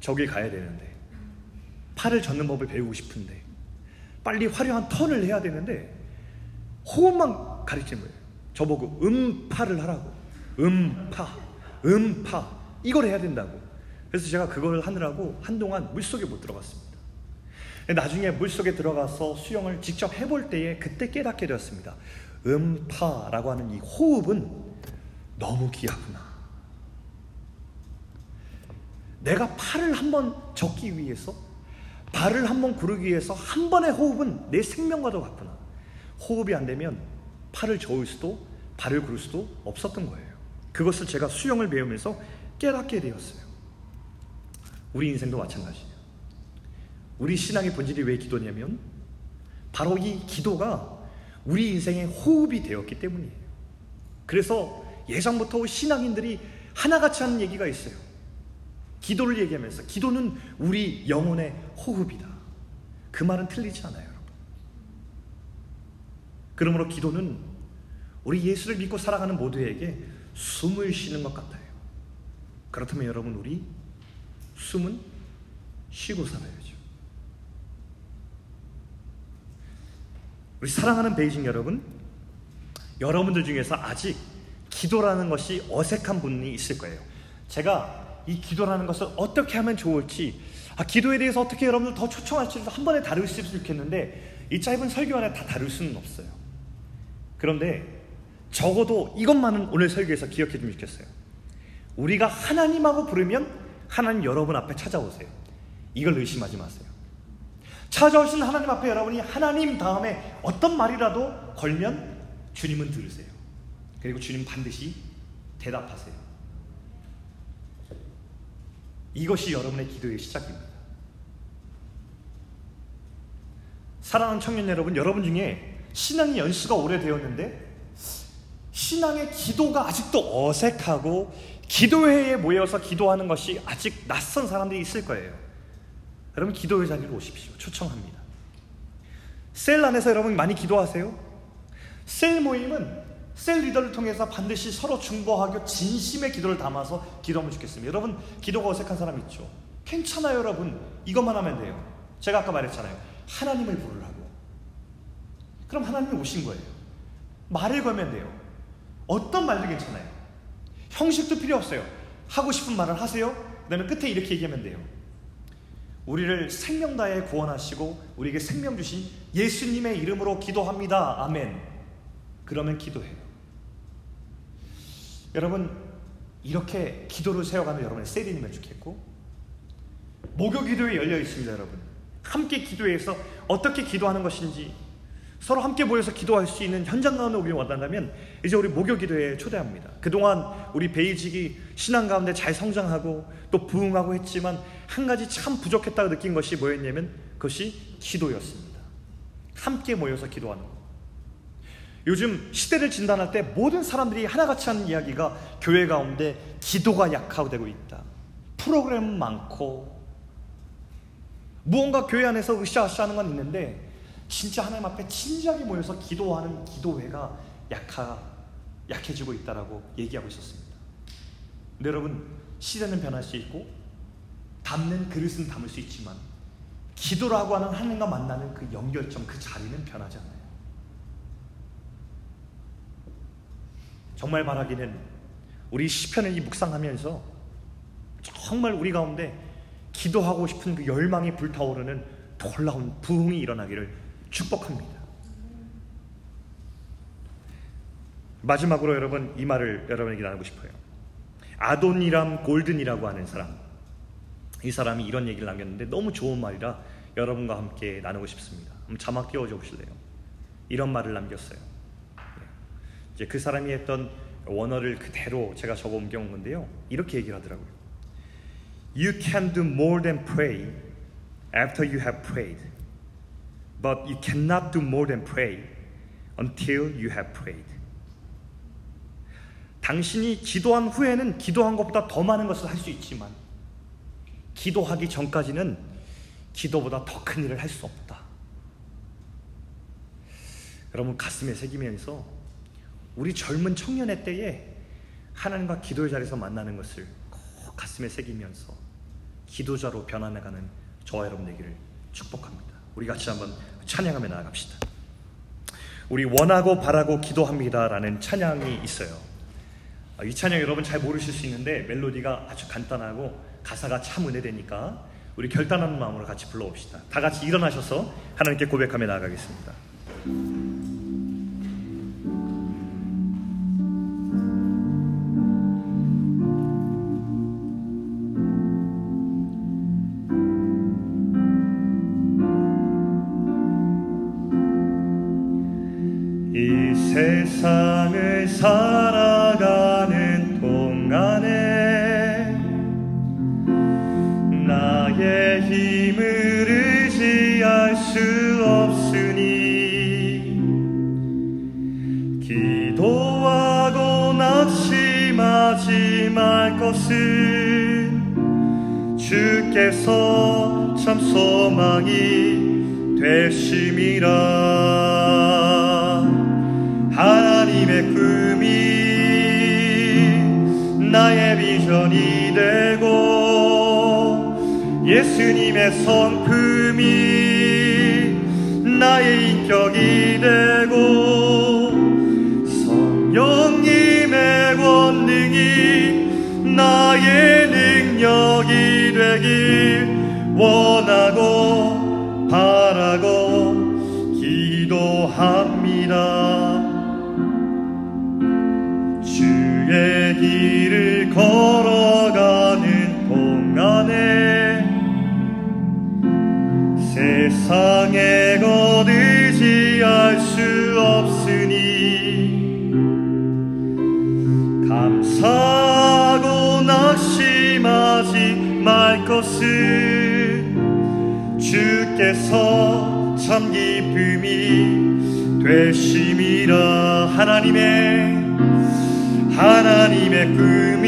저길 가야 되는데, 팔을 젓는 법을 배우고 싶은데, 빨리 화려한 턴을 해야 되는데 호흡만 가르치는 거예요. 저보고 음파를 하라고, 음파, 음파 이걸 해야 된다고. 그래서 제가 그걸 하느라고 한동안 물속에 못 들어갔습니다. 나중에 물속에 들어가서 수영을 직접 해볼 때에 그때 깨닫게 되었습니다. 음파라고 하는 이 호흡은 너무 귀하구나. 내가 팔을 한번 젓기 위해서, 발을 한번 구르기 위해서 한 번의 호흡은 내 생명과도 같구나. 호흡이 안 되면 팔을 저을 수도 발을 구를 수도 없었던 거예요. 그것을 제가 수영을 배우면서 깨닫게 되었어요. 우리 인생도 마찬가지예요. 우리 신앙의 본질이 왜 기도냐면 바로 이 기도가 우리 인생의 호흡이 되었기 때문이에요. 그래서 예전부터 신앙인들이 하나같이 하는 얘기가 있어요. 기도를 얘기하면서 기도는 우리 영혼의 호흡이다. 그 말은 틀리지 않아요, 여러분. 그러므로 기도는 우리 예수를 믿고 살아가는 모두에게 숨을 쉬는 것 같아요. 그렇다면 여러분, 우리 숨은 쉬고 살아야죠. 우리 사랑하는 베이징 여러분, 여러분들 중에서 아직 기도라는 것이 어색한 분이 있을 거예요. 제가 이 기도라는 것을 어떻게 하면 좋을지, 아, 기도에 대해서 어떻게 여러분들 더 초청할지 한 번에 다룰 수 있으면 좋겠는데 이 짧은 설교 안에 다 다룰 수는 없어요. 그런데 적어도 이것만은 오늘 설교에서 기억해 주면 좋겠어요. 우리가 하나님하고 부르면 하나님 여러분 앞에 찾아오세요. 이걸 의심하지 마세요. 찾아오신 하나님 앞에 여러분이 하나님 다음에 어떤 말이라도 걸면 주님은 들으세요. 그리고 주님 반드시 대답하세요. 이것이 여러분의 기도의 시작입니다. 사랑하는 청년 여러분, 여러분 중에 신앙의 연수가 오래되었는데 신앙의 기도가 아직도 어색하고 기도회에 모여서 기도하는 것이 아직 낯선 사람들이 있을 거예요. 여러분, 기도의 자리로 오십시오. 초청합니다. 셀 안에서 여러분 많이 기도하세요. 셀 모임은 셀 리더를 통해서 반드시 서로 중보하고 진심의 기도를 담아서 기도하면 좋겠습니다. 여러분, 기도가 어색한 사람 있죠? 괜찮아요, 여러분. 이것만 하면 돼요. 제가 아까 말했잖아요. 하나님을 부르라고. 그럼 하나님이 오신 거예요. 말을 걸면 돼요. 어떤 말도 괜찮아요. 형식도 필요 없어요. 하고 싶은 말을 하세요. 그 다음에 끝에 이렇게 얘기하면 돼요. 우리를 생명 다해 구원하시고 우리에게 생명 주신 예수님의 이름으로 기도합니다. 아멘. 그러면 기도해요. 여러분, 이렇게 기도를 세워가는 여러분의 세리님을 좋겠고, 목요 기도에 열려 있습니다. 여러분, 함께 기도해서 어떻게 기도하는 것인지 서로 함께 모여서 기도할 수 있는 현장감을 우리 원한다면 이제 우리 목요 기도에 초대합니다. 그동안 우리 베이직이 신앙 가운데 잘 성장하고 또 부흥하고 했지만 한 가지 참 부족했다고 느낀 것이 뭐였냐면 그것이 기도였습니다. 함께 모여서 기도하는 것. 요즘 시대를 진단할 때 모든 사람들이 하나같이 하는 이야기가 교회 가운데 기도가 약화되고 있다. 프로그램은 많고 무언가 교회 안에서 으쌰으쌰 하는 건 있는데 진짜 하나님 앞에 진지하게 모여서 기도하는 기도회가 약하, 약해지고 있다라고 얘기하고 있었습니다. 근데 여러분, 시대는 변할 수 있고 담는 그릇은 담을 수 있지만 기도라고 하는 하나님과 만나는 그 연결점, 그 자리는 변하지 않아요. 정말 바라기는 우리 시편을 이 묵상하면서 정말 우리 가운데 기도하고 싶은 그 열망이 불타오르는 놀라운 부흥이 일어나기를 축복합니다. 마지막으로 여러분, 이 말을 여러분에게 나누고 싶어요. 아돈이람 골든이라고 하는 사람, 이 사람이 이런 얘기를 남겼는데 너무 좋은 말이라 여러분과 함께 나누고 싶습니다. 한번 자막 띄워줘 보실래요? 이런 말을 남겼어요. 이제 그 사람이 했던 원어를 그대로 제가 적어 옮겨온 건데요, 이렇게 얘기를 하더라고요. You can do more than pray after you have prayed. But you cannot do more than pray until you have prayed. 당신이 기도한 후에는 기도한 것보다 더 많은 것을 할 수 있지만 기도하기 전까지는 기도보다 더 큰 일을 할 수 없다. 여러분, 가슴에 새기면서 우리 젊은 청년의 때에 하나님과 기도의 자리에서 만나는 것을 꼭 가슴에 새기면서 기도자로 변화해가는 저와 여러분 되기를 축복합니다. 우리 같이 한번 찬양하며 나아갑시다. 우리 원하고 바라고 기도합니다 라는 찬양이 있어요. 이 찬양 여러분 잘 모르실 수 있는데 멜로디가 아주 간단하고 가사가 참 은혜되니까 우리 결단하는 마음으로 같이 불러봅시다. 다 같이 일어나셔서 하나님께 고백하며 나아가겠습니다. 세상을 살아가는 동안에 나의 힘을 의지할 수 없으니 기도하고 낙심하지 말 것은 주께서 참 소망이 되심이라. 하나님의 꿈이 나의 비전이 되고 예수님의 성품이 나의 인격이 되고 성령님의 권능이 나의 능력이 되길 원하고 바라고 기도합니다. 주의 길을 걸어가는 동안에 세상에 거두지할 수 없으니 감사하고 낙심하지 말 것은 주께서 참 기쁨이 되심이라. 하나님의 하나님의 꿈이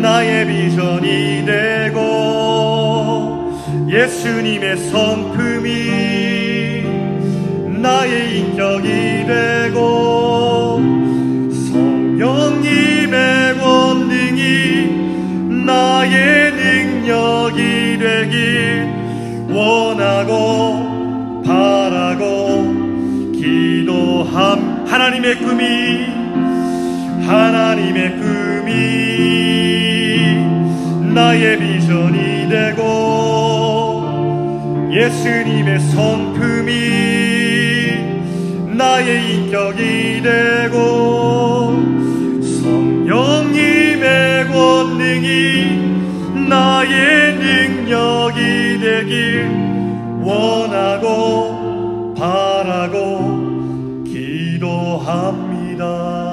나의 비전이 되고 예수님의 성품이 나의 인격이 되고 성령님의 권능이 나의 능력이 되길 원하고 바라고 기도 밤 하나님의 꿈이 하나님의 꿈이 나의 비전이 되고 예수님의 성품이 나의 인격이 되고 성령님의 권능이 나의 능력이 되길 원하고 바라고 기도합니다.